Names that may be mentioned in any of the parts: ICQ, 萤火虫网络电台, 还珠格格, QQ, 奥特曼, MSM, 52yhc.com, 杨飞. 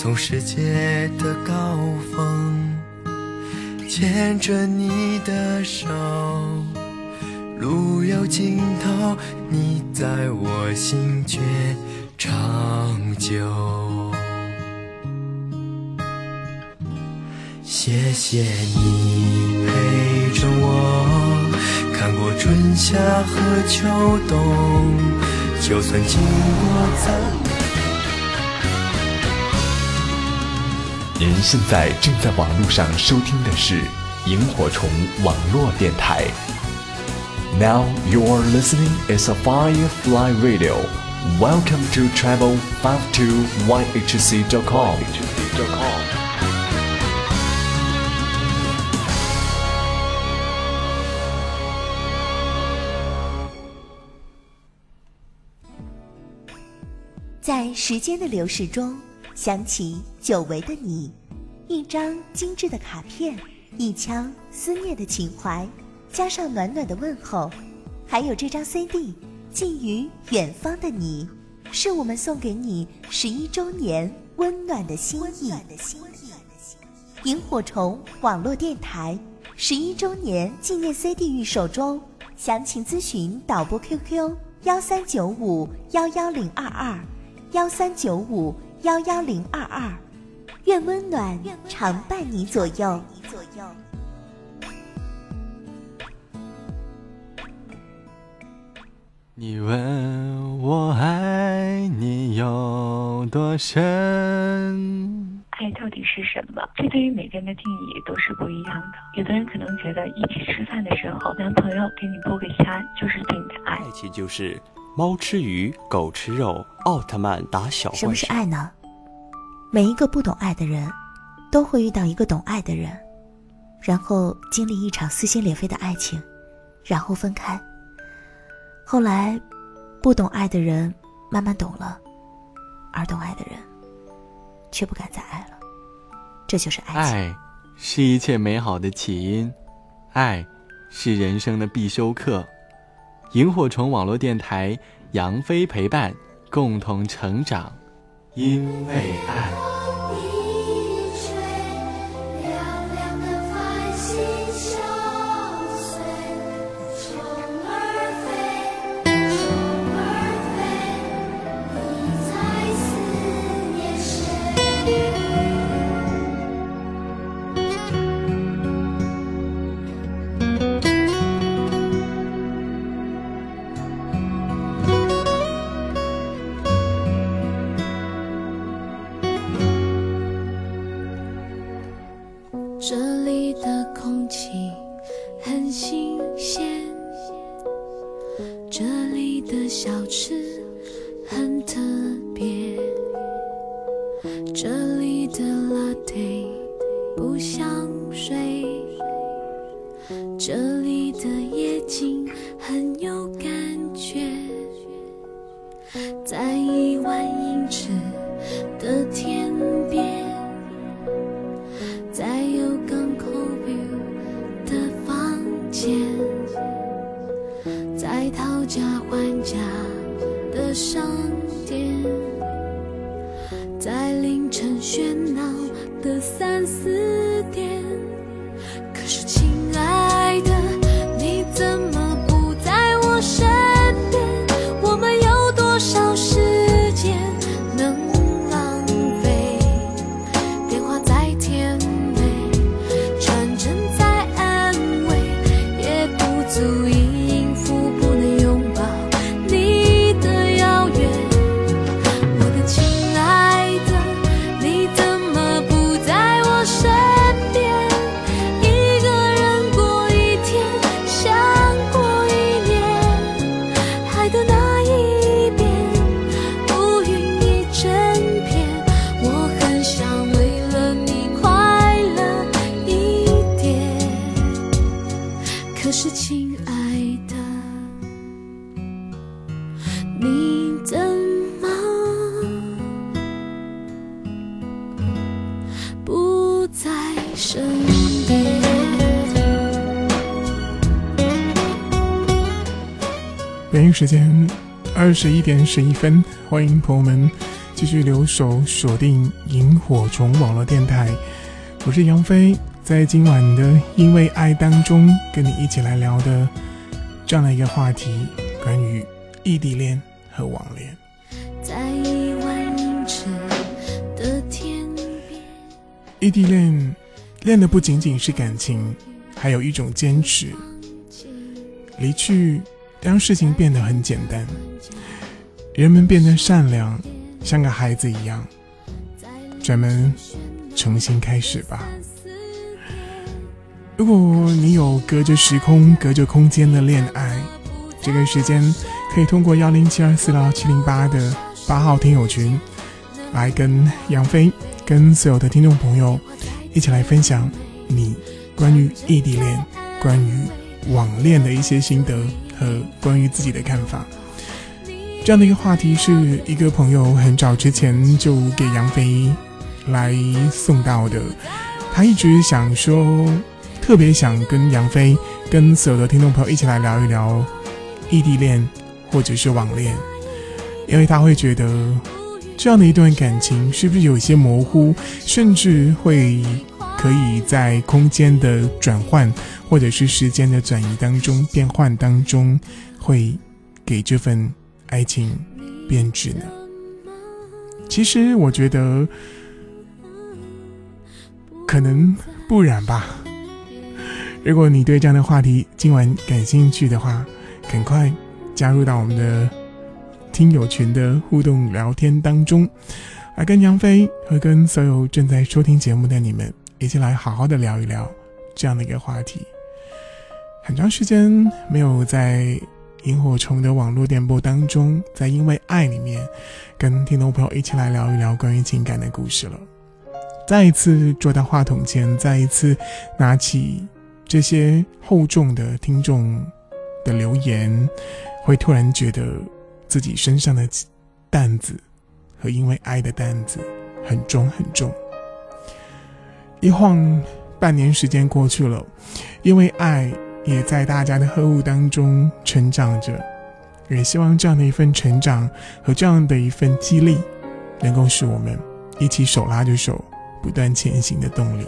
从世界的高峰牵着你的手，路有尽头，你在我心却长久。谢谢你陪着我看过春夏和秋冬，就算经过您现在正在网络上收听的是萤火虫网络电台。 Now you are listening is a Firefly Radio. Welcome to travel 52yhc.com.在时间的流逝中，想起久违的你，一张精致的卡片，一腔思念的情怀，加上暖暖的问候，还有这张 CD 寄于远方的你，是我们送给你11周年温暖的心意。萤火虫网络电台11周年纪念 CD 预售中，详情咨询导播 QQ 1395110222。1395110222，愿温暖常伴你左右。你问我爱你有多深？爱到底是什么？这对于每个人的定义都是不一样的。有的人可能觉得一起吃饭的时候，男朋友给你剥个虾就是对你的爱。爱情就是。猫吃鱼，狗吃肉，奥特曼打小怪兽。什么是爱呢？每一个不懂爱的人，都会遇到一个懂爱的人，然后经历一场撕心裂肺的爱情，然后分开。后来，不懂爱的人慢慢懂了，而懂爱的人，却不敢再爱了。这就是爱情。爱是一切美好的起因，爱是人生的必修课。萤火虫网络电台，杨飞陪伴，共同成长。因为爱。时间21:11，欢迎朋友们继续留守锁定萤火虫网络电台，我是杨飞，在今晚的因为爱当中跟你一起来聊的这样的一个话题，关于异地恋和网恋。在1万英尺的天边，异地恋恋的不仅仅是感情，还有一种坚持。离去让事情变得很简单，人们变得善良，像个孩子一样，咱们重新开始吧。如果你有隔着时空隔着空间的恋爱，这个时间可以通过107246708的8号听友群来跟杨飞跟所有的听众朋友一起来分享你关于异地恋关于网恋的一些心得和关于自己的看法。这样的一个话题是一个朋友很早之前就给杨飞来送到的，他一直想说特别想跟杨飞跟所有的听众朋友一起来聊一聊异地恋或者是网恋，因为他会觉得这样的一段感情是不是有些模糊，甚至会可以在空间的转换或者是时间的转移当中变换当中，会给这份爱情变质呢？其实我觉得可能不然吧。如果你对这样的话题今晚感兴趣的话，赶快加入到我们的听友群的互动聊天当中，来跟杨飞和跟所有正在收听节目的你们一起来好好的聊一聊这样的一个话题。很长时间没有在萤火虫的网络电波当中，在因为爱里面跟听众朋友一起来聊一聊关于情感的故事了。再一次坐到话筒前，再一次拿起这些厚重的听众的留言，会突然觉得自己身上的担子和因为爱的担子很重很重。一晃半年时间过去了，因为爱也在大家的呵护当中成长着，也希望这样的一份成长和这样的一份激励能够使我们一起手拉着手不断前行的动力。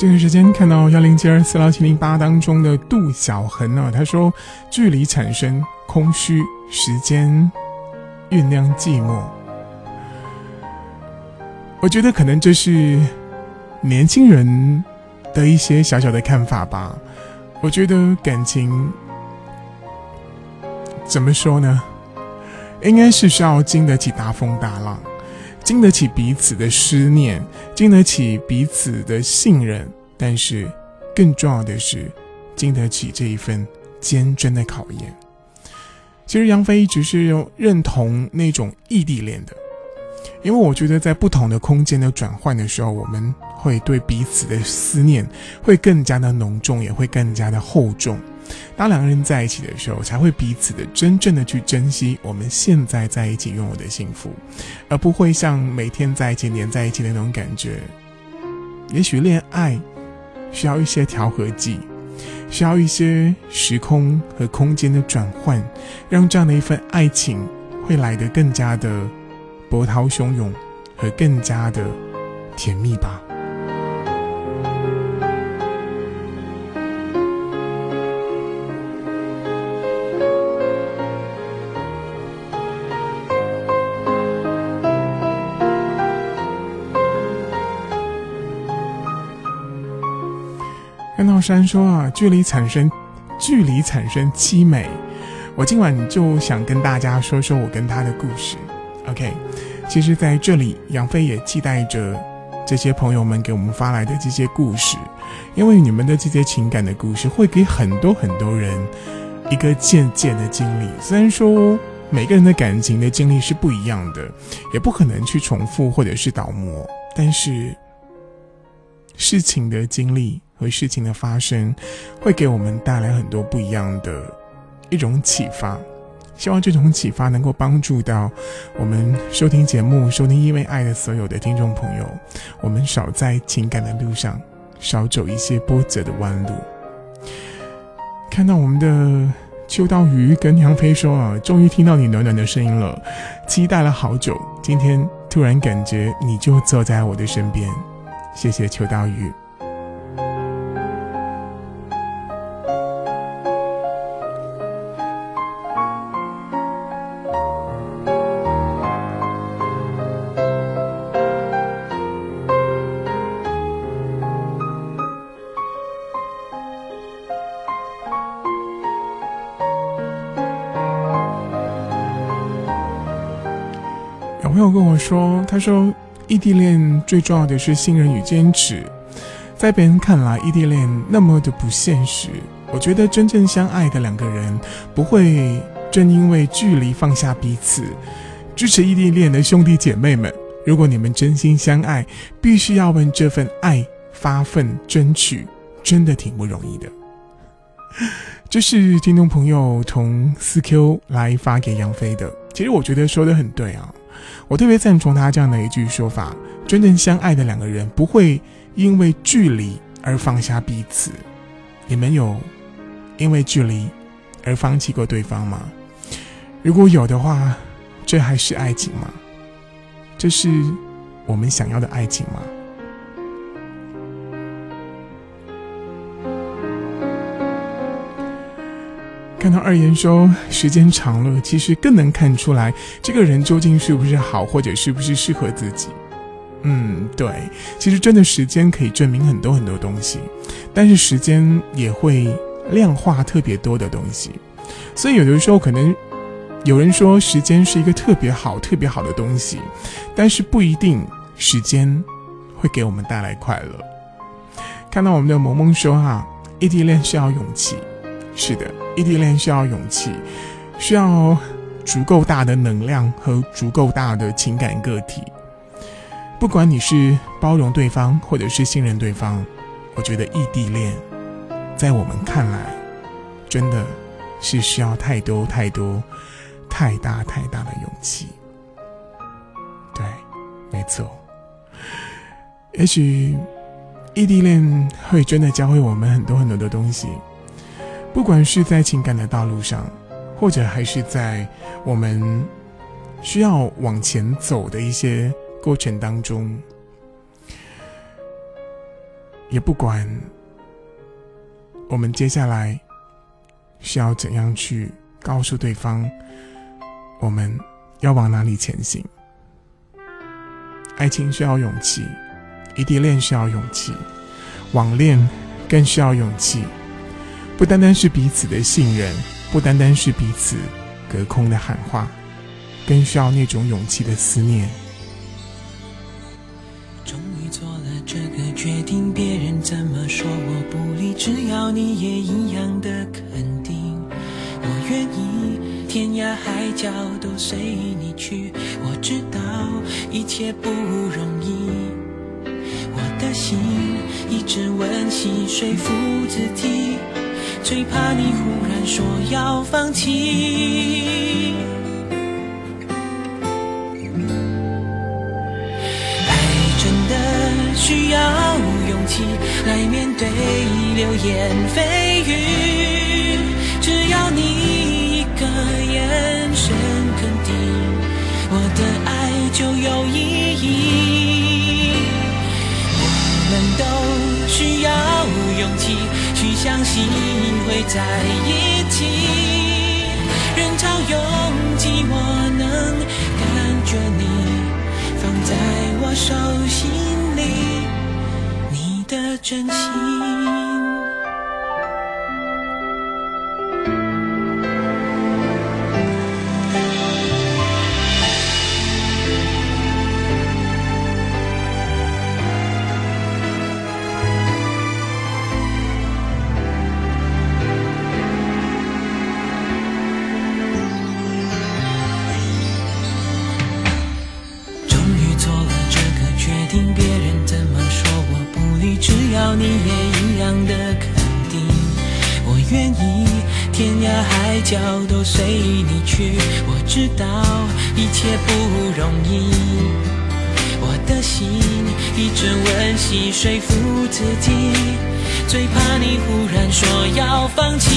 这个时间看到107246708当中的杜小恒啊，他说距离产生空虚，时间酝酿寂寞。我觉得可能这是年轻人的一些小小的看法吧。我觉得感情怎么说呢，应该是需要经得起大风大浪，经得起彼此的思念，经得起彼此的信任，但是更重要的是经得起这一份坚贞的考验。其实杨飞一直是认同那种异地恋的，因为我觉得在不同的空间的转换的时候，我们会对彼此的思念会更加的浓重，也会更加的厚重。当两个人在一起的时候，才会彼此的真正的去珍惜我们现在在一起拥有的幸福，而不会像每天在一起黏在一起的那种感觉。也许恋爱需要一些调和剂，需要一些时空和空间的转换，让这样的一份爱情会来得更加的波涛汹涌和更加的甜蜜吧。安道山说啊，距离产生凄美。我今晚就想跟大家说说我跟他的故事。OK， 其实在这里杨飞也期待着这些朋友们给我们发来的这些故事，因为你们的这些情感的故事会给很多很多人一个渐渐的经历。虽然说每个人的感情的经历是不一样的，也不可能去重复或者是倒模，但是事情的经历和事情的发生，会给我们带来很多不一样的一种启发。希望这种启发能够帮助到我们收听节目、收听因为爱的所有的听众朋友，我们少在情感的路上少走一些波折的弯路。看到我们的秋刀鱼跟杨飞说啊，终于听到你暖暖的声音了，期待了好久，今天突然感觉你就坐在我的身边，谢谢秋刀鱼。说，他说异地恋最重要的是信任与坚持，在别人看来异地恋那么的不现实，我觉得真正相爱的两个人不会正因为距离放下彼此。支持异地恋的兄弟姐妹们，如果你们真心相爱，必须要为这份爱发奋争取，真的挺不容易的。这是听众朋友从 4Q 来发给杨飞的，其实我觉得说得很对啊，我特别赞同他这样的一句说法，真正相爱的两个人不会因为距离而放下彼此。你们有因为距离而放弃过对方吗？如果有的话，这还是爱情吗？这是我们想要的爱情吗？看到二言说，时间长了其实更能看出来这个人究竟是不是好，或者是不是适合自己。对，其实真的时间可以证明很多很多东西，但是时间也会量化特别多的东西，所以有的时候可能有人说时间是一个特别好特别好的东西，但是不一定时间会给我们带来快乐。看到我们的萌萌说异地恋需要勇气，是的，异地恋需要勇气，需要足够大的能量和足够大的情感个体。不管你是包容对方或者是信任对方，我觉得异地恋在我们看来真的是需要太多太多太大太大的勇气。对，没错，也许异地恋会真的教会我们很多很多的东西，不管是在情感的道路上，或者还是在我们需要往前走的一些过程当中，也不管我们接下来需要怎样去告诉对方我们要往哪里前行。爱情需要勇气，异地恋需要勇气，网恋更需要勇气，不单单是彼此的信任，不单单是彼此隔空的喊话，更需要那种勇气的思念。终于做了这个决定，别人怎么说我不理，只要你也一样的肯定，我愿意天涯海角都随你去，我知道一切不容易，我的心一直温习说服自己，最怕你忽然说要放弃。爱真的需要勇气来面对流言蜚语，只要你一个眼神肯定，我的爱就有意义。我们都需要勇气去相信会在一起，人潮拥挤，我能感觉你放在我手心里，你的真心。愿意，天涯海角都随你去。我知道一切不容易，我的心一直温习说服自己，最怕你忽然说要放弃。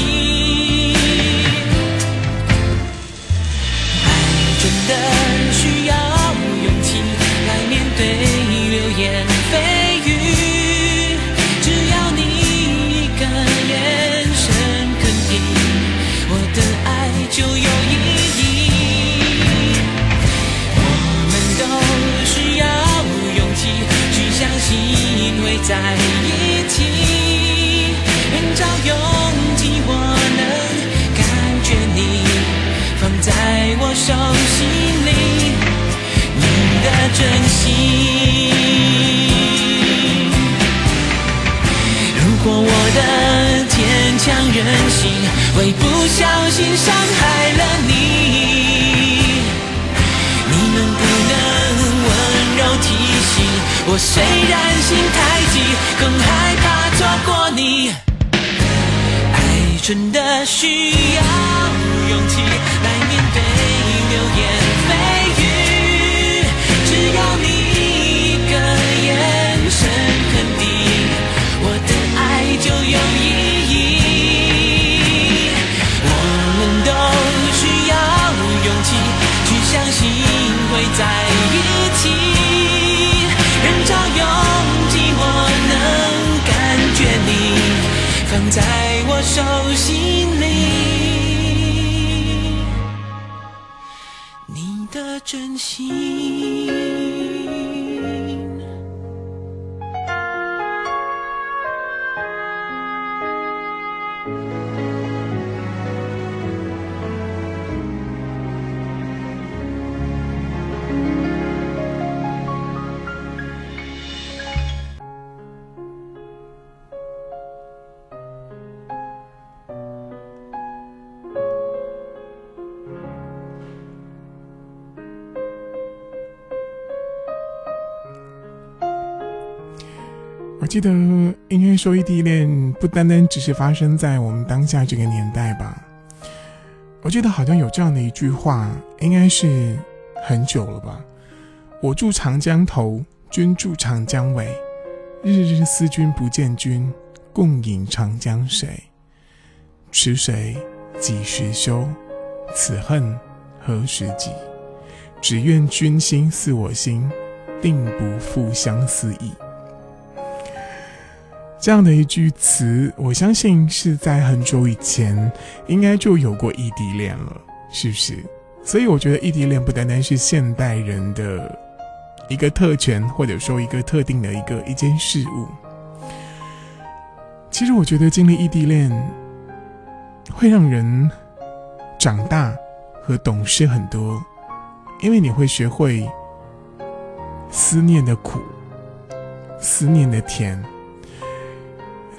爱真的需要勇气来面对流言蜚语。 就有意义。我们都需要勇气去相信会在一起。人潮拥挤，我能感觉你放在我手心里，你的真心。如果我的坚强任性。 会不小心伤害了你，你能不能温柔提醒我？虽然心太急，更害怕错过你。爱真的需要勇气来面对流言蜚语，只要你一个眼神肯定，我的爱就有意义。 相信会在一起，人潮拥挤，我能感觉你放在我手心里，你的真心。 记得应该说，异地恋不单单只是发生在我们当下这个年代吧。我记得好像有这样的一句话，应该是很久了吧。我住长江头，君住长江尾，日日思君不见君，共饮长江水。此水几时休？此恨何时止？只愿君心似我心，定不负相思意。 这样的一句词，我相信是在很久以前应该就有过异地恋了，是不是？所以我觉得异地恋不单单是现代人的一个特权，或者说一个特定的一件事物。其实我觉得经历异地恋会让人长大和懂事很多，因为你会学会思念的苦，思念的甜。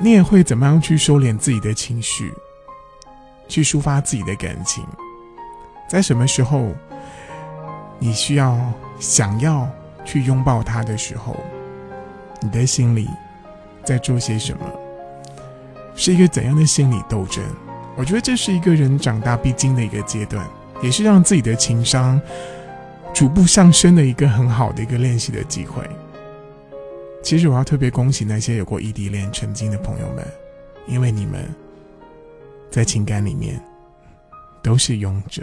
你也会怎么样去收敛自己的情绪，去抒发自己的感情，在什么时候你需要想要去拥抱他的时候，你的心里在做些什么，是一个怎样的心理斗争？我觉得这是一个人长大必经的一个阶段，也是让自己的情商逐步上升的一个很好的一个练习的机会。 其实我要特别恭喜那些有过异地恋曾经的朋友们，因为你们在情感里面都是勇者。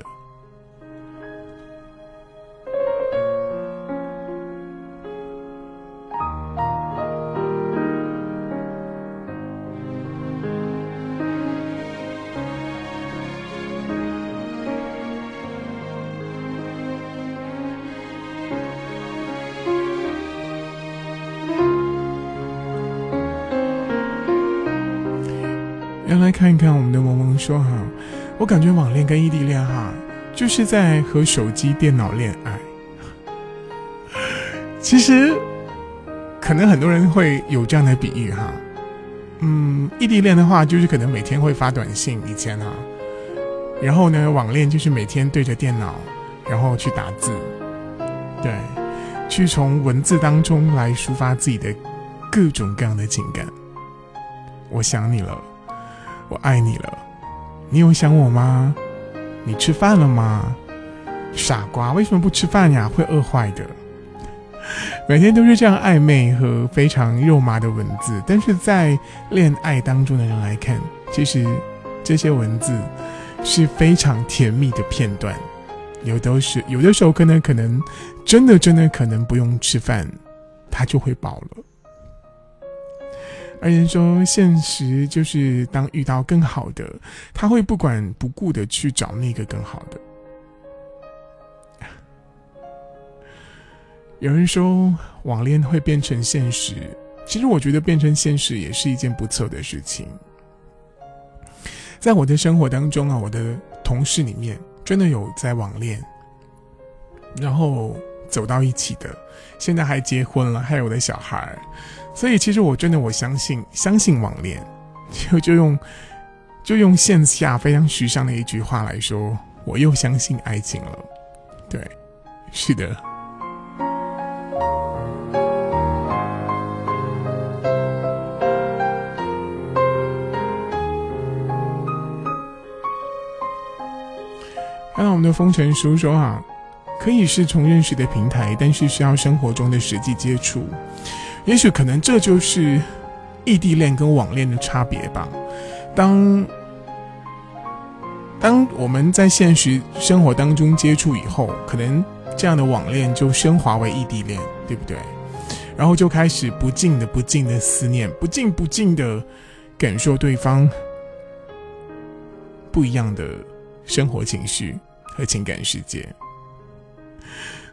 看一看我们的萌萌说哈，我感觉网恋跟异地恋哈，就是在和手机、电脑恋爱。其实，可能很多人会有这样的比喻哈，异地恋的话就是可能每天会发短信，以前哈，然后呢，网恋就是每天对着电脑，然后去打字，对，去从文字当中来抒发自己的各种各样的情感。我想你了。我爱你了，你有想我吗？你吃饭了吗？傻瓜，为什么不吃饭呀？会饿坏的。每天都是这样暧昧和非常肉麻的文字，但是在恋爱当中的人来看，其实这些文字是非常甜蜜的片段。有的时候可能真的可能不用吃饭他就会饱了。而人说现实就是当遇到更好的，他会不管不顾的去找那个更好的。有人说网恋会变成现实，其实我觉得变成现实也是一件不错的事情。在我的生活当中啊，我的同事里面真的有在网恋然后走到一起的，现在还结婚了，还有我的小孩。所以其实我相信网恋，就用线下非常时尚的一句话来说，我又相信爱情了。对，是的。那我们的风尘叔说啊，可以是从认识的平台，但是需要生活中的实际接触。也许可能这就是异地恋跟网恋的差别吧。当我们在现实生活当中接触以后，可能这样的网恋就升华为异地恋，对不对？然后就开始不尽的思念，不尽的感受对方不一样的生活情绪和情感世界。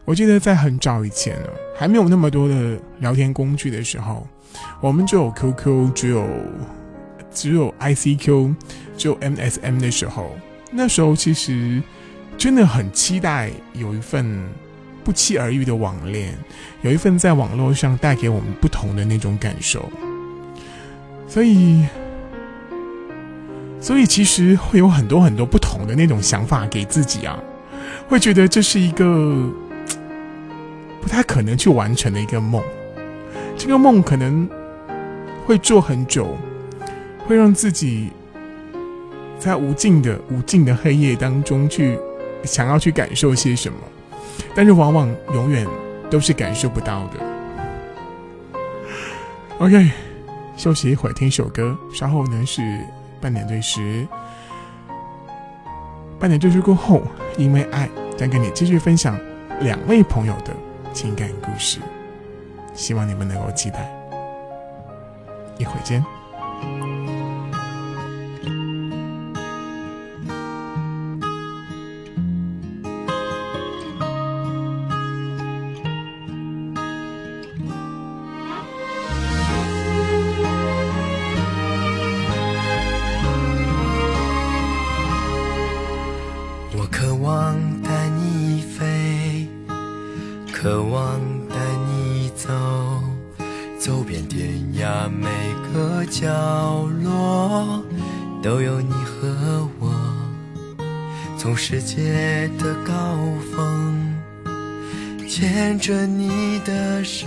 我记得在很早以前呢，还没有那么多的聊天工具的时候，我们只有 QQ， 只有 ICQ， 只有 MSM 的时候，那时候其实真的很期待有一份不期而遇的网恋，有一份在网络上带给我们不同的那种感受。所以其实会有很多不同的那种想法给自己啊，会觉得这是一个不太可能去完成的一个梦，这个梦可能会做很久，会让自己在无尽的黑夜当中去想要去感受些什么，但是往往永远都是感受不到的。 OK， 休息一会儿听首歌，稍后呢是半点对时过后，因为爱将跟你继续分享两位朋友的情感故事，希望你们能够期待。一会儿见。世界的高峰，牵着你的手，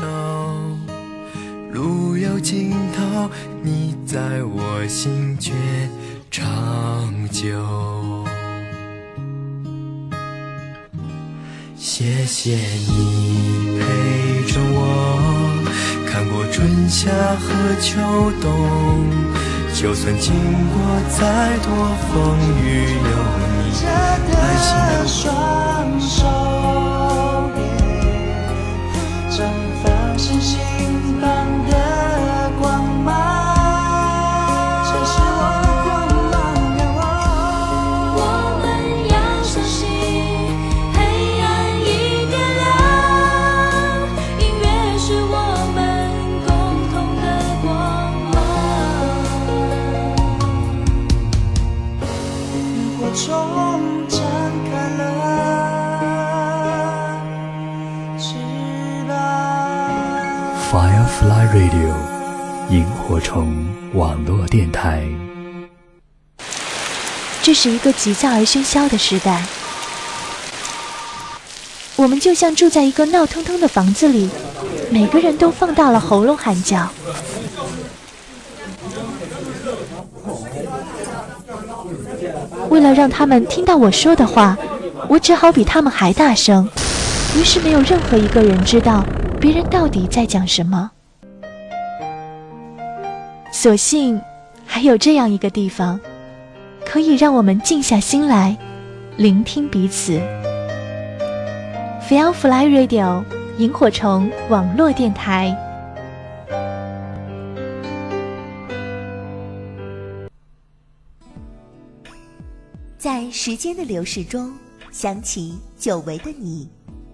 路有尽头，你在我心却长久。谢谢你陪着我，看过春夏和秋冬，就算经过再多风雨，有你安心的双手，绽放星星般的光芒，这是我的光芒。我们要相信黑暗一点亮，音乐是我们共同的光芒。我终展开了翅膀。 Firefly Radio 萤火虫网络电台。这是一个急躁而喧嚣的时代，我们就像住在一个闹腾腾的房子里，每个人都放大了喉咙喊叫。为了让他们听到我说的话，我只好比他们还大声。于是没有任何一个人知道别人到底在讲什么。所幸，还有这样一个地方，可以让我们静下心来，聆听彼此。Firefly Radio 萤火虫网络电台。在时间的流逝中，想起久违的你，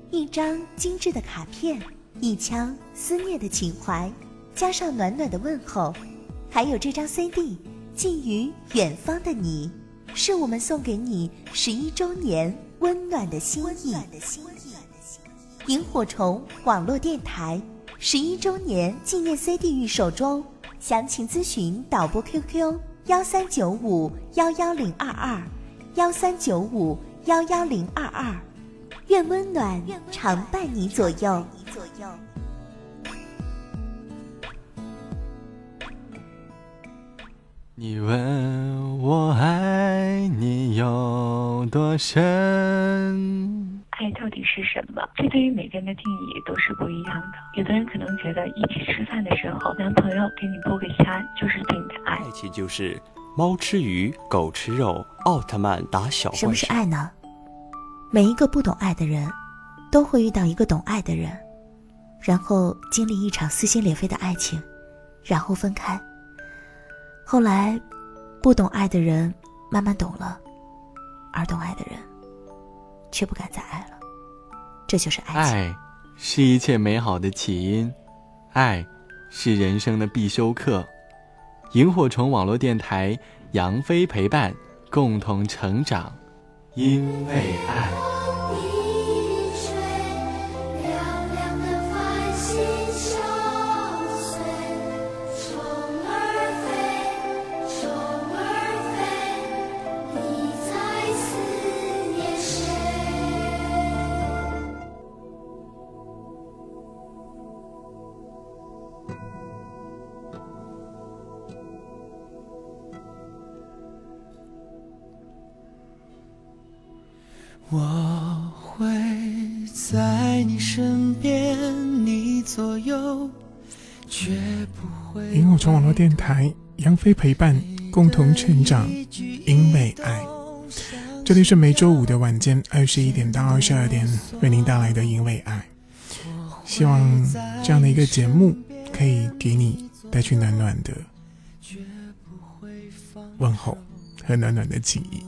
一张精致的卡片，一腔思念的情怀，加上暖暖的问候，还有这张 CD 寄于远方的你，是我们送给你11周年温暖的心意。萤火虫网络电台11周年纪念 CD 预售中，详情咨询导播 QQ 13951102211395110222，愿温暖常伴你左右。你问我爱你有多深？爱到底是什么？这对于每个人的定义都是不一样的。有的人可能觉得一起吃饭的时候，男朋友给你剥个虾就是对你的爱。爱情就是猫吃鱼，狗吃肉，奥特曼打小怪兽。什么是爱呢？每一个不懂爱的人，都会遇到一个懂爱的人，然后经历一场撕心裂肺的爱情，然后分开。后来，不懂爱的人慢慢懂了，而懂爱的人，却不敢再爱了。这就是爱情。爱，是一切美好的起因，爱，是人生的必修课。萤火虫网络电台，杨飞陪伴，共同成长。因为爱。我会在你身边，你左右，绝不会。萤火虫网络电台，杨飞陪伴，共同成长，因为爱。这里是每周五的晚间21点到22点为您带来的因为爱。希望这样的一个节目可以给你带去暖暖的问候和暖暖的记忆。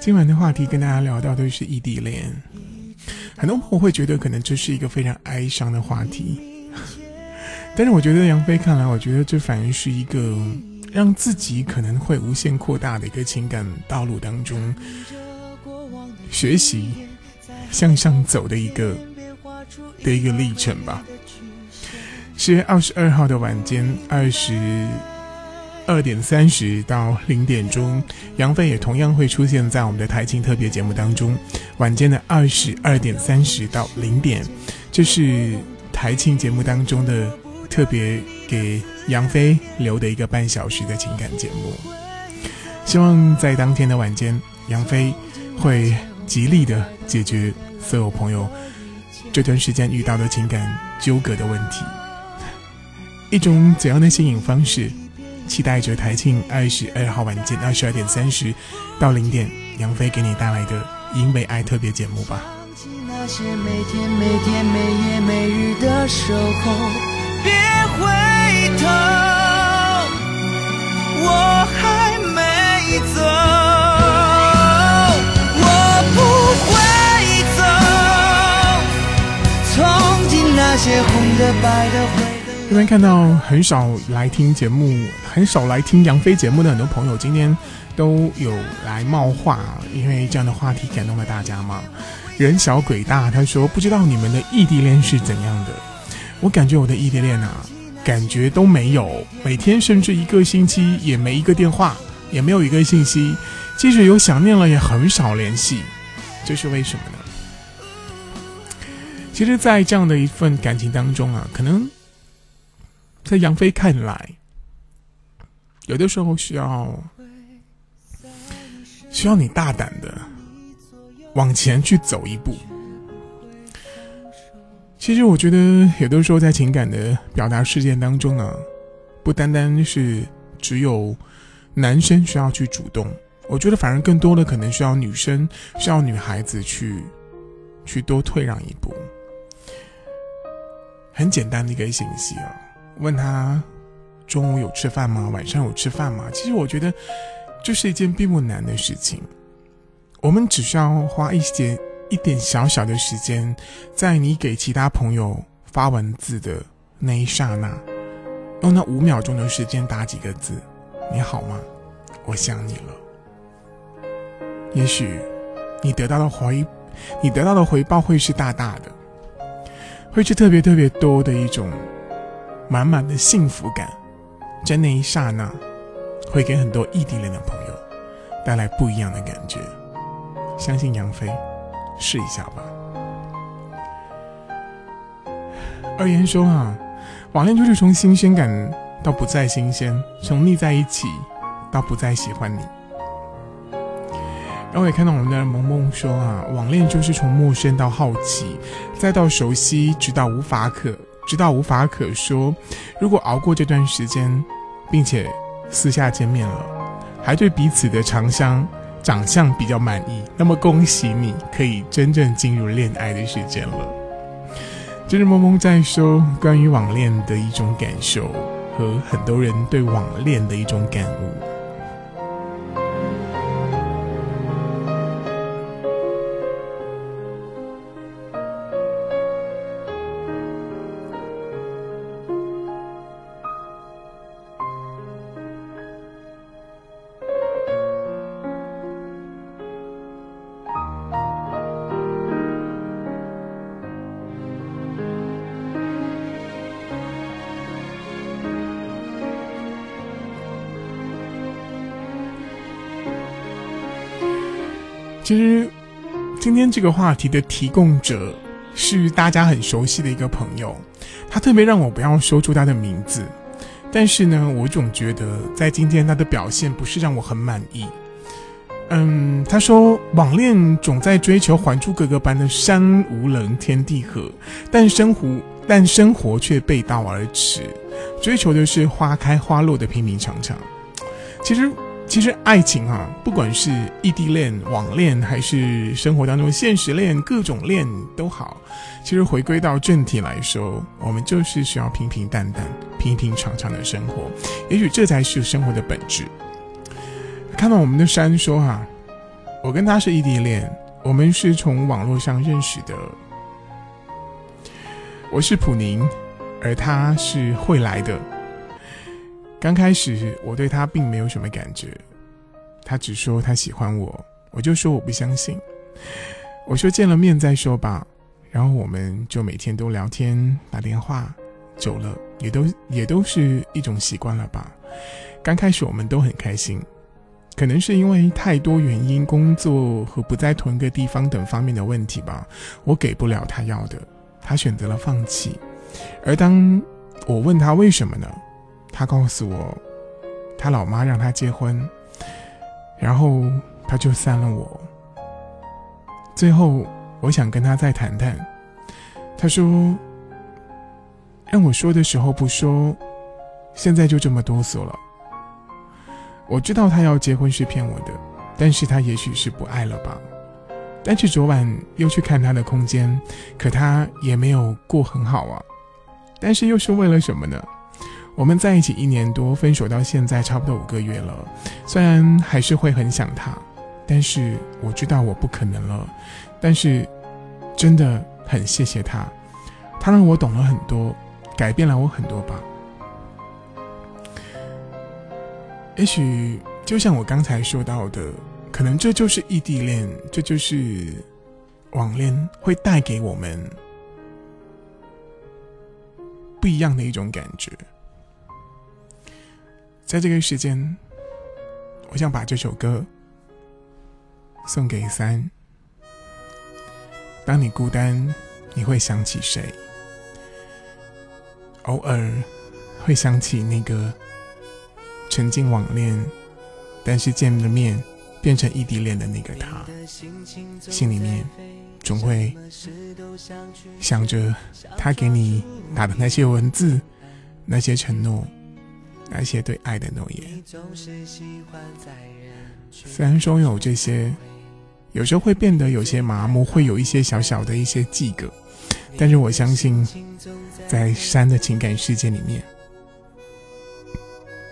今晚的话题跟大家聊到的是异地恋，很多朋友会觉得可能这是一个非常哀伤的话题，但是我觉得杨飞看来，我觉得这反而是一个让自己可能会无限扩大的一个情感道路当中学习向上走的一个历程吧。10月22号的晚间22:30到0点钟，杨飞也同样会出现在我们的台庆特别节目当中，晚间的22:30到0点，这是台庆节目当中的特别给杨飞留的一个半小时的情感节目。希望在当天的晚间，杨飞会极力的解决所有朋友这段时间遇到的情感纠葛的问题。一种怎样的吸引方式？期待着台庆22号晚间22:30到0点，杨飞给你带来的因为爱特别节目吧。那些每天每天每夜每日的守候，别回头，我还没走，我不会走，从今那些红的白的灰。这边看到很少来听节目，很少来听杨飞节目的很多朋友今天都有来冒话，因为这样的话题感动了大家嘛。人小鬼大他说，不知道你们的异地恋是怎样的，我感觉我的异地恋啊，感觉都没有，每天甚至一个星期也没一个电话，也没有一个信息，即使有想念了也很少联系，这是为什么呢？其实在这样的一份感情当中啊，可能在杨飞看来，有的时候需要需要你大胆的往前去走一步。其实我觉得有的时候在情感的表达事件当中啊，不单单是只有男生需要去主动，我觉得反而更多的可能需要女生，需要女孩子去多退让一步。很简单的一个信息啊，问他中午有吃饭吗？晚上有吃饭吗？其实我觉得这是一件并不难的事情，我们只需要花一点小小的时间，在你给其他朋友发文字的那一刹那，用那5秒钟的时间打几个字，你好吗？我想你了。也许你得到的回报会是大大的，会是特别特别多的一种满满的幸福感，在那一刹那会给很多异地恋的朋友带来不一样的感觉。相信杨飞，试一下吧。二言说啊，网恋就是从新鲜感到不再新鲜，从腻在一起到不再喜欢你。然后也看到我们的萌萌说啊，网恋就是从陌生到好奇，再到熟悉，直到无法可说。如果熬过这段时间，并且私下见面了，还对彼此的长相比较满意，那么恭喜你可以真正进入恋爱的时间了。这是萌萌在说关于网恋的一种感受，和很多人对网恋的一种感悟。其实今天这个话题的提供者是大家很熟悉的一个朋友，他特别让我不要说出他的名字，但是呢，我总觉得在今天他的表现不是让我很满意。他说网恋总在追求还珠格格般的山无棱天地合，但生活却背道而驰，追求的是花开花落的平平常常。其实爱情啊，不管是异地恋、网恋，还是生活当中现实恋、各种恋都好，其实回归到正题来说，我们就是需要平平淡淡、平平常常的生活，也许这才是生活的本质。看到我们的山说啊，我跟他是异地恋，我们是从网络上认识的，我是普宁，而他是会来的。刚开始我对他并没有什么感觉，他只说他喜欢我，我就说我不相信，我说见了面再说吧。然后我们就每天都聊天打电话，久了也都是一种习惯了吧。刚开始我们都很开心，可能是因为太多原因，工作和不在同一个地方等方面的问题吧，我给不了他要的，他选择了放弃。而当我问他为什么呢，他告诉我他老妈让他结婚，然后他就删了我。最后我想跟他再谈谈，他说让我说的时候不说，现在就这么哆嗦了。我知道他要结婚是骗我的，但是他也许是不爱了吧。但是昨晚又去看他的空间，可他也没有过很好啊。但是又是为了什么呢？我们在一起1年多，分手到现在差不多5个月了，虽然还是会很想他，但是我知道我不可能了。但是真的很谢谢他，他让我懂了很多，改变了我很多吧。也许就像我刚才说到的，可能这就是异地恋，这就是网恋会带给我们不一样的一种感觉。在这个时间，我想把这首歌送给3。当你孤单，你会想起谁？偶尔会想起那个曾经网恋，但是见了面变成异地恋的那个他，心里面总会想着他给你打的那些文字，那些承诺，那些对爱的诺言。虽然说有这些，有时候会变得有些麻木，会有一些小小的一些忌隔，但是我相信在山的情感世界里面，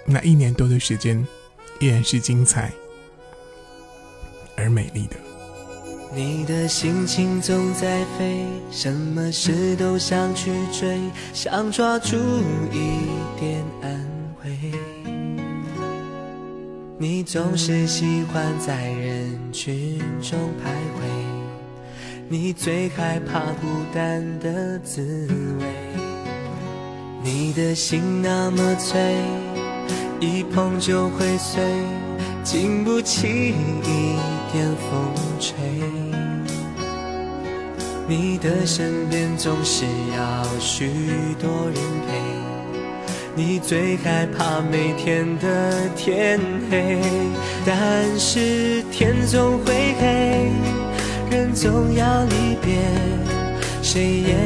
那一年多的时间依然是精彩而美丽的。你的心情总在飞，什么事都想去追，想抓住一点安慰。你总是喜欢在人群中徘徊，你最害怕孤单的滋味。你的心那么脆，一碰就会碎，经不起一天风吹。你的身边总是要许多人陪，你最害怕每天的天黑，但是天总会黑，人总要离别，谁也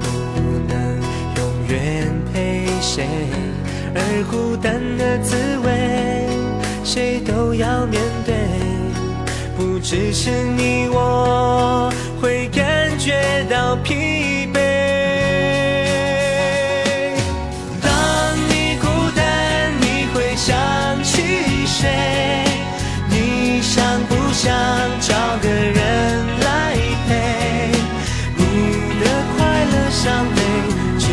不能永远陪谁，而孤单的滋味谁都要面对，不只是你我会感觉到疲惫。当你孤单，你会想起谁？你想不想找个人来陪？你的快乐伤悲，只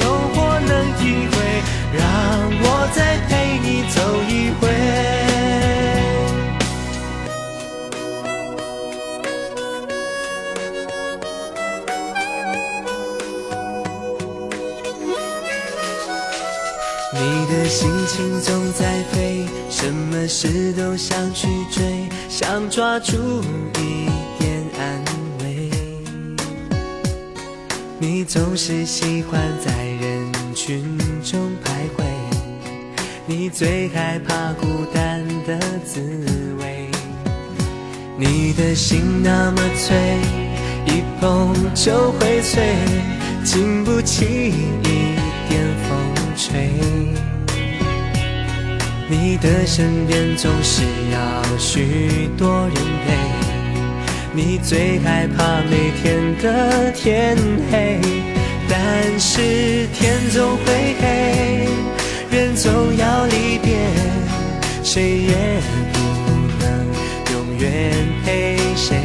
有我能体会，让我再陪你走一回。心情总在飞，什么事都想去追，想抓住一点安慰。你总是喜欢在人群中徘徊，你最害怕孤单的滋味。你的心那么脆，一碰就会碎，经不起一点风吹。你的身边总是要许多人陪，你最害怕每天的天黑，但是天总会黑，人总要离别，谁也不能永远陪谁，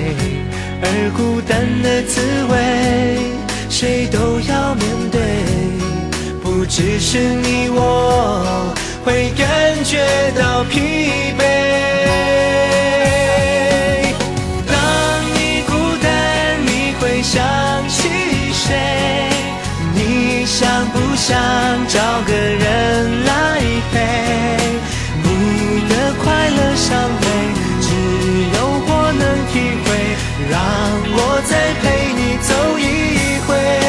而孤单的滋味谁都要面对，不只是你我会感觉到疲惫。当你孤单，你会想起谁？你想不想找个人来陪？你的快乐伤悲，只有我能体会，让我再陪你走一回。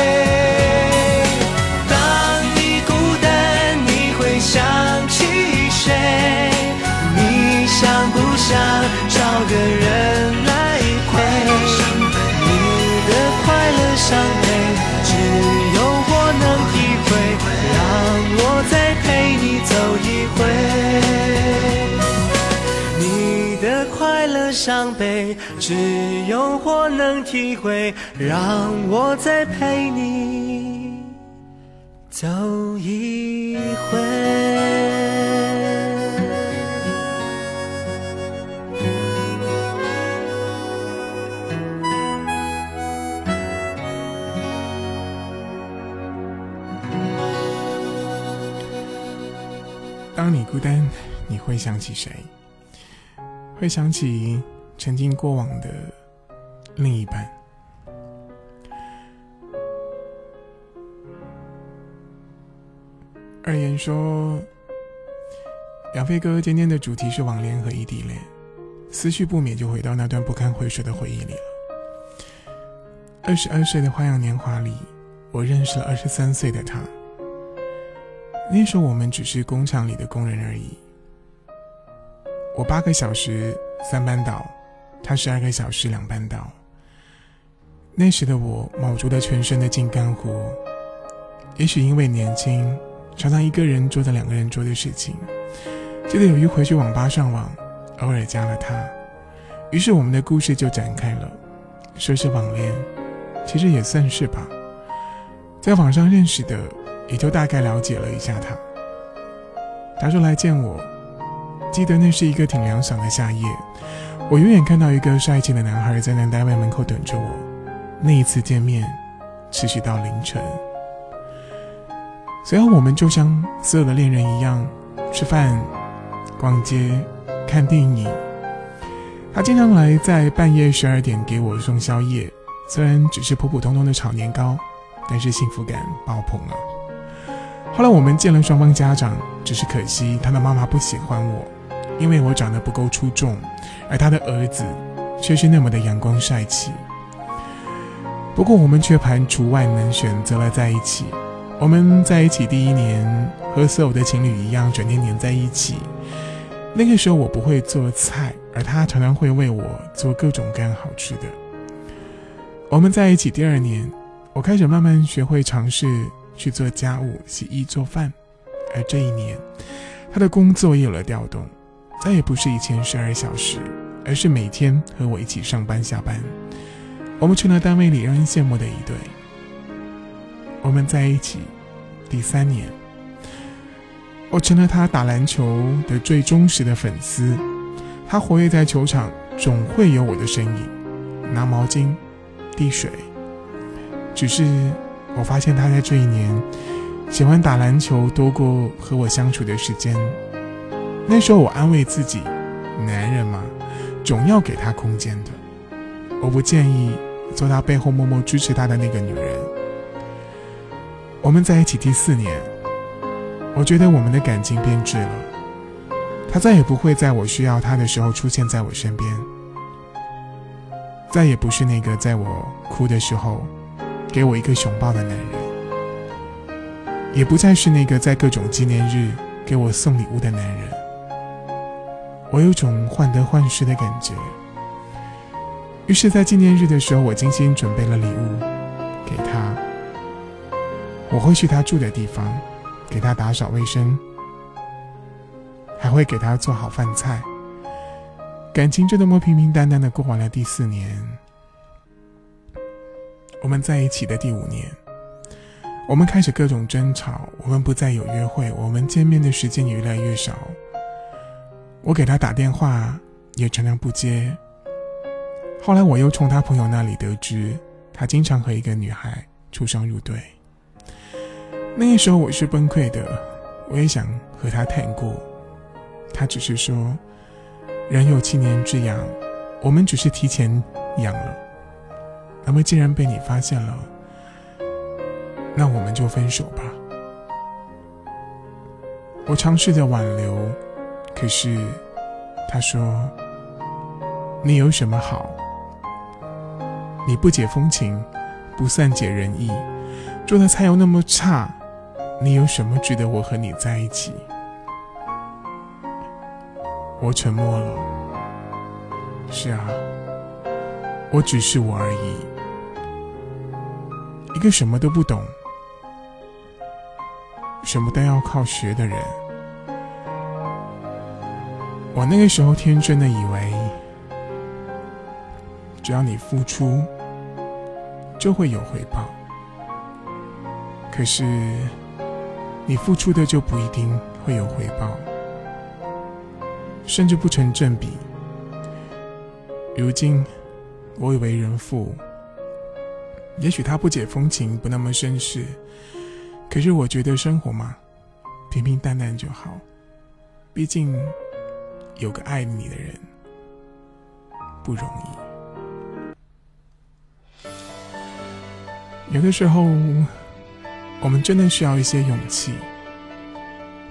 想找个人来陪，你的快乐伤悲，只有我能体会，让我再陪你走一回。你的快乐伤悲，只有我能体会，让我再陪你走一回。当你孤单，你会想起谁？会想起曾经过往的另一半，而言说杨飞哥今天的主题是网恋和异地恋，思绪不免就回到那段不堪回首的回忆里了。22岁的花样年华里，我认识了23岁的他，那时候我们只是工厂里的工人而已。我8个小时三班倒，他12个小时两班倒。那时的我卯足了全身的进干活，也许因为年轻，常常一个人做着两个人做的事情。记得有一回去网吧上网，偶尔加了他，于是我们的故事就展开了。说是网恋，其实也算是吧。在网上认识的，也就大概了解了一下他。他说来见我，记得那是一个挺凉爽的夏夜，我远远看到一个帅气的男孩在那单位门口等着我。那一次见面持续到凌晨，随后我们就像所有的恋人一样吃饭、逛街、看电影。他经常来在半夜12点给我送宵夜，虽然只是普普通通的炒年糕，但是幸福感爆棚了。后来我们见了双方家长，只是可惜他的妈妈不喜欢我，因为我长得不够出众，而他的儿子却是那么的阳光帅气。不过我们却排除万难选择了在一起。我们在一起第1年，和所有的情侣一样，整天黏在一起。那个时候我不会做菜，而他常常会为我做各种各样好吃的。我们在一起第2年，我开始慢慢学会尝试去做家务、洗衣、做饭。而这1年，他的工作也有了调动，再也不是以前12小时，而是每天和我一起上班下班。我们成了单位里让人羡慕的一对。我们在一起第3年，我成了他打篮球的最忠实的粉丝。他活跃在球场，总会有我的身影，拿毛巾、递水。只是我发现他在这1年喜欢打篮球多过和我相处的时间。那时候我安慰自己，男人嘛，总要给他空间的。我不建议做他背后默默支持他的那个女人。我们在一起第4年，我觉得我们的感情变质了。他再也不会在我需要他的时候出现在我身边，再也不是那个在我哭的时候给我一个熊抱的男人，也不再是那个在各种纪念日给我送礼物的男人。我有种患得患失的感觉。于是在纪念日的时候，我精心准备了礼物给他。我会去他住的地方给他打扫卫生，还会给他做好饭菜。感情就这么平平淡淡的过完了第4年。我们在一起的第5年，我们开始各种争吵，我们不再有约会，我们见面的时间也越来越少。我给他打电话也常常不接。后来我又从他朋友那里得知，他经常和一个女孩出双入对。那时候我是崩溃的，我也想和他谈过。他只是说，人有7年之痒，我们只是提前痒了。那么既然被你发现了，那我们就分手吧。我尝试着挽留，可是他说，你有什么好？你不解风情，不善解人意，做的菜又那么差，你有什么值得我和你在一起？我沉默了。是啊，我只是我而已，一个什么都不懂，什么都要靠学的人。我那个时候天真的以为，只要你付出，就会有回报。可是你付出的就不一定会有回报，甚至不成正比。如今我已为人父，也许他不解风情，不那么绅士，可是我觉得生活嘛，平平淡淡就好，毕竟有个爱你的人不容易。有的时候我们真的需要一些勇气，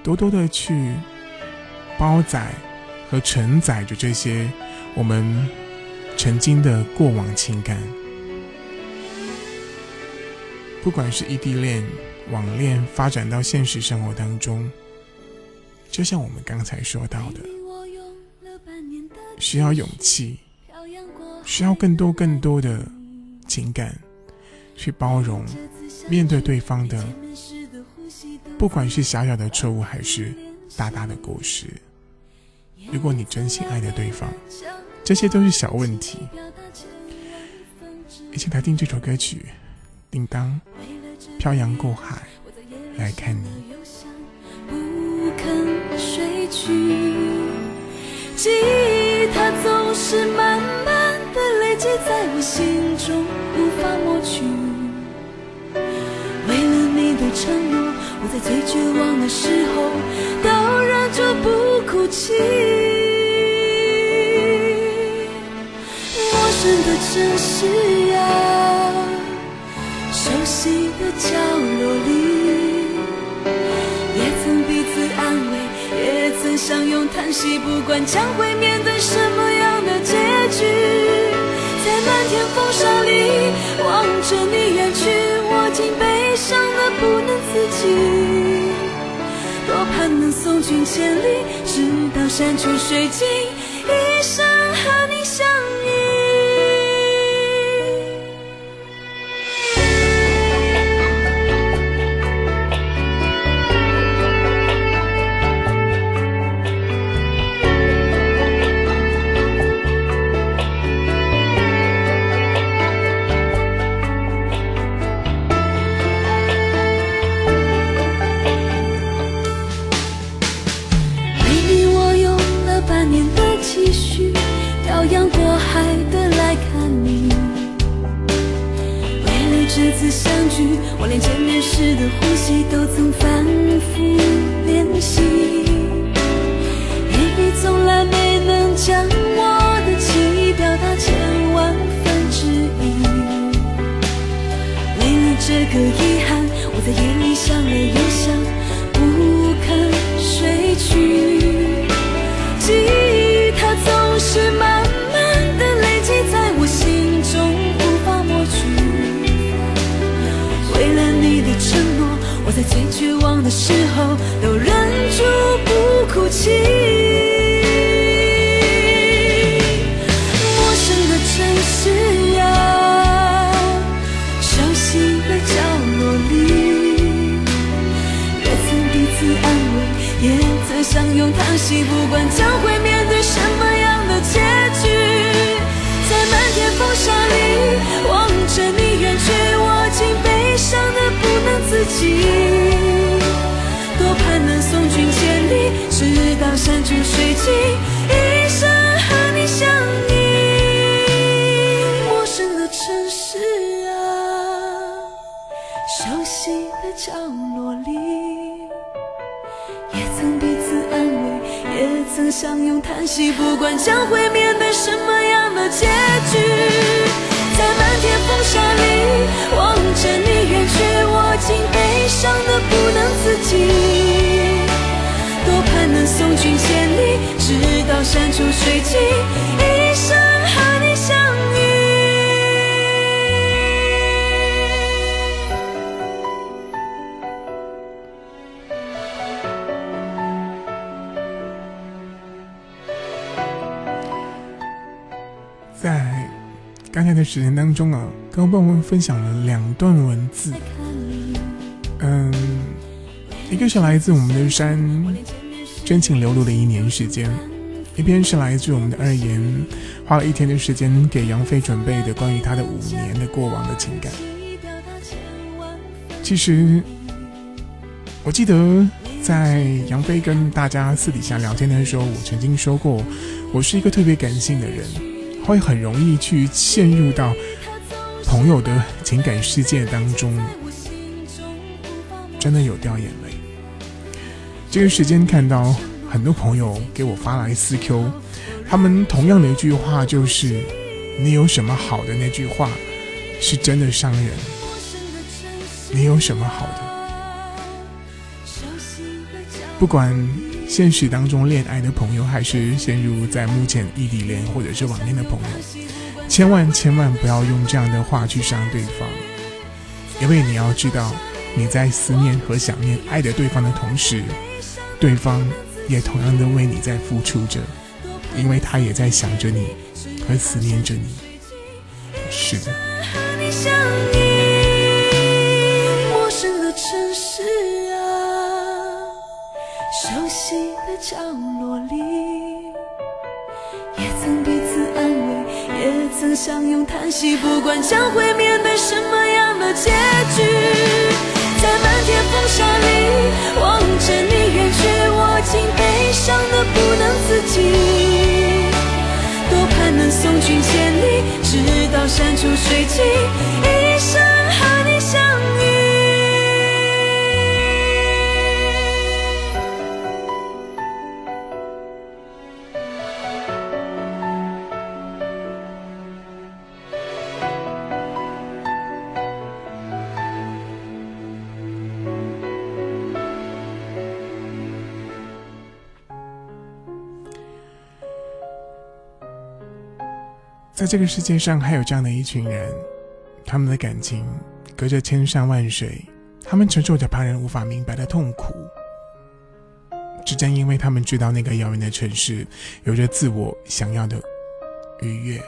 多多的去包载和承载着这些我们曾经的过往情感，不管是异地恋、网恋，发展到现实生活当中，就像我们刚才说到的，需要勇气，需要更多的情感去包容面对对方的，不管是小小的错误还是大大的过失。如果你真心爱的对方，这些都是小问题。一起来听这首歌曲叮当，漂洋过海来看你，不肯睡去。记忆它总是慢慢的累积在我心中，无法抹去。为了你的承诺，我在最绝望的时候都忍住不哭泣。陌生的城市啊，熟悉的角落里，也曾彼此安慰，也曾相拥叹息，不管将会面对什么样的结局，在漫天风沙里望着你远去，我竟悲伤得不能自己。多盼能送君千里，直到山穷水尽，一生和你相依。漂洋过海的来看你，为了这次相聚，我连见面时的呼吸都曾反复练习。言语从来没能将我的情意表达千万分之一，为了这个遗憾，我在夜里想了又想，不肯睡去。记忆它总是慢慢的累积在我心中，无法抹去。为了你的承诺，我在最绝望的时候都忍住不哭泣。陌生的城市啊，熟悉的角落里，也曾彼此安慰，也曾相拥叹息，不管将会面什么样的结局，在漫天风沙里望着你远去，我竟悲伤得不能自己。多盼能送君千里，直到山穷水尽，一生和你相依。陌生的城市啊，熟悉的角落里，也曾彼此安慰，也曾相拥叹息，不管将会面对什么样的结局，在漫天风沙里望着你远去，我竟悲伤得不能自己。多盼能送君千里，直到山穷水尽，一生和你相依。在刚才的时间当中啊，跟朋友们分享了两段文字，一个是来自我们的山真情流露的一年时间，一篇是来自我们的二言花了一天的时间给杨飞准备的关于他的5年的过往的情感。其实我记得在杨飞跟大家私底下聊天的时候，我曾经说过，我是一个特别感性的人，会很容易去陷入到朋友的情感世界当中，真的有掉眼泪。这个时间看到很多朋友给我发来私 Q， 他们同样的一句话就是你有什么好的，那句话是真的伤人，你有什么好的。不管现实当中恋爱的朋友，还是陷入在目前异地恋或者是网恋的朋友，千万不要用这样的话去伤对方，因为你要知道，你在思念和想念爱的对方的同时，对方也同样的为你在付出着，因为他也在想着你和思念着你。是的，陌生的城市啊，熟悉的角落里，也曾彼此安慰，也曾相拥叹息，不管将会面对什么样的结局，在漫天风沙里望着你远去，我竟悲伤得不能自己，多盼能送君千里，直到山穷水尽，一生和你相依。在这个世界上还有这样的一群人，他们的感情隔着千山万水，他们承受着旁人无法明白的痛苦，只正因为他们知道那个遥远的城市有着自我想要的愉悦，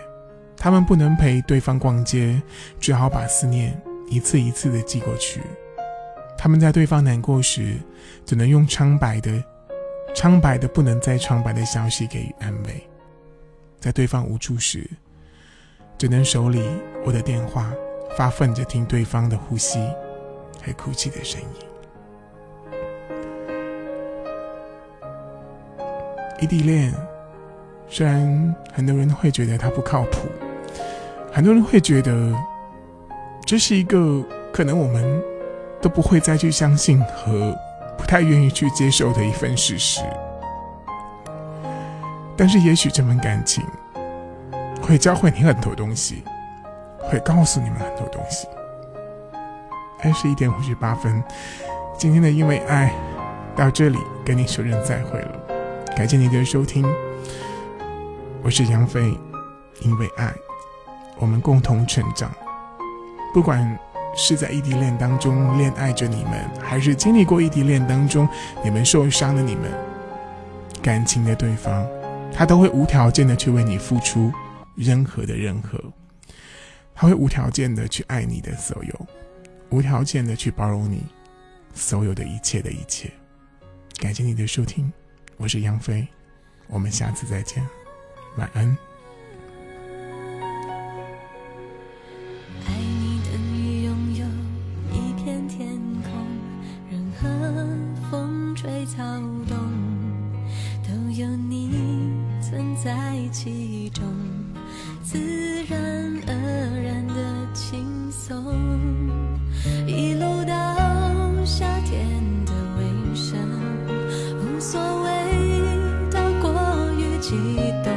他们不能陪对方逛街，只好把思念一次一次的寄过去。他们在对方难过时，只能用苍白的不能再苍白的消息给予安慰，在对方无助时，只能手里握着电话，发奋着听对方的呼吸和哭泣的声音。异地恋虽然很多人会觉得它不靠谱，很多人会觉得这是一个可能我们都不会再去相信和不太愿意去接受的一份事实，但是也许这份感情会教会你很多东西，会告诉你们很多东西。21:58，今天的因为爱到这里跟你说声再会了，感谢你的收听，我是杨飞。因为爱，我们共同成长，不管是在异地恋当中恋爱着你们，还是经历过异地恋当中你们受伤的你们，感情的对方他都会无条件的去为你付出任何，他会无条件的去爱你的所有，无条件的去包容你所有的一切。感谢你的收听，我是杨飞，我们下次再见，晚安。爱你等于拥有一片天空，任何风吹草动都有你存在其中，自然而然的轻松，一路到夏天的尾声，无所谓到过于激动。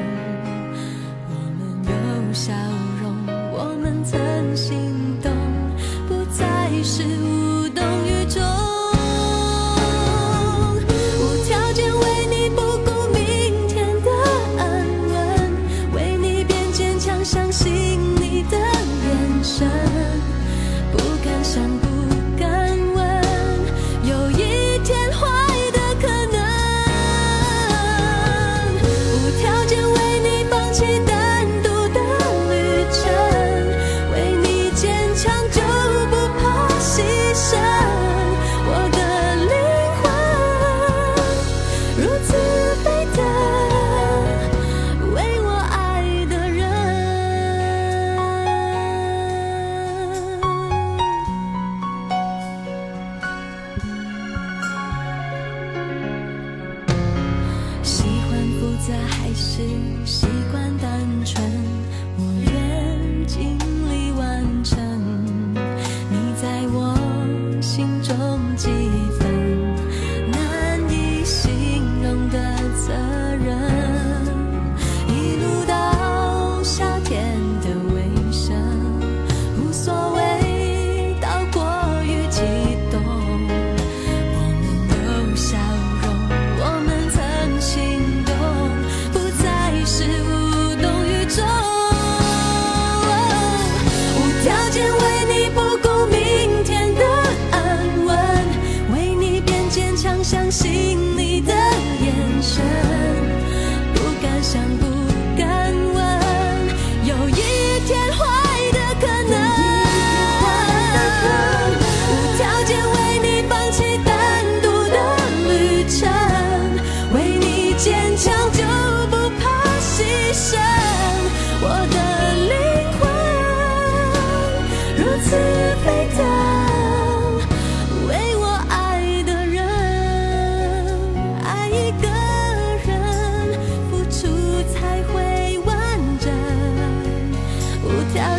条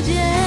件。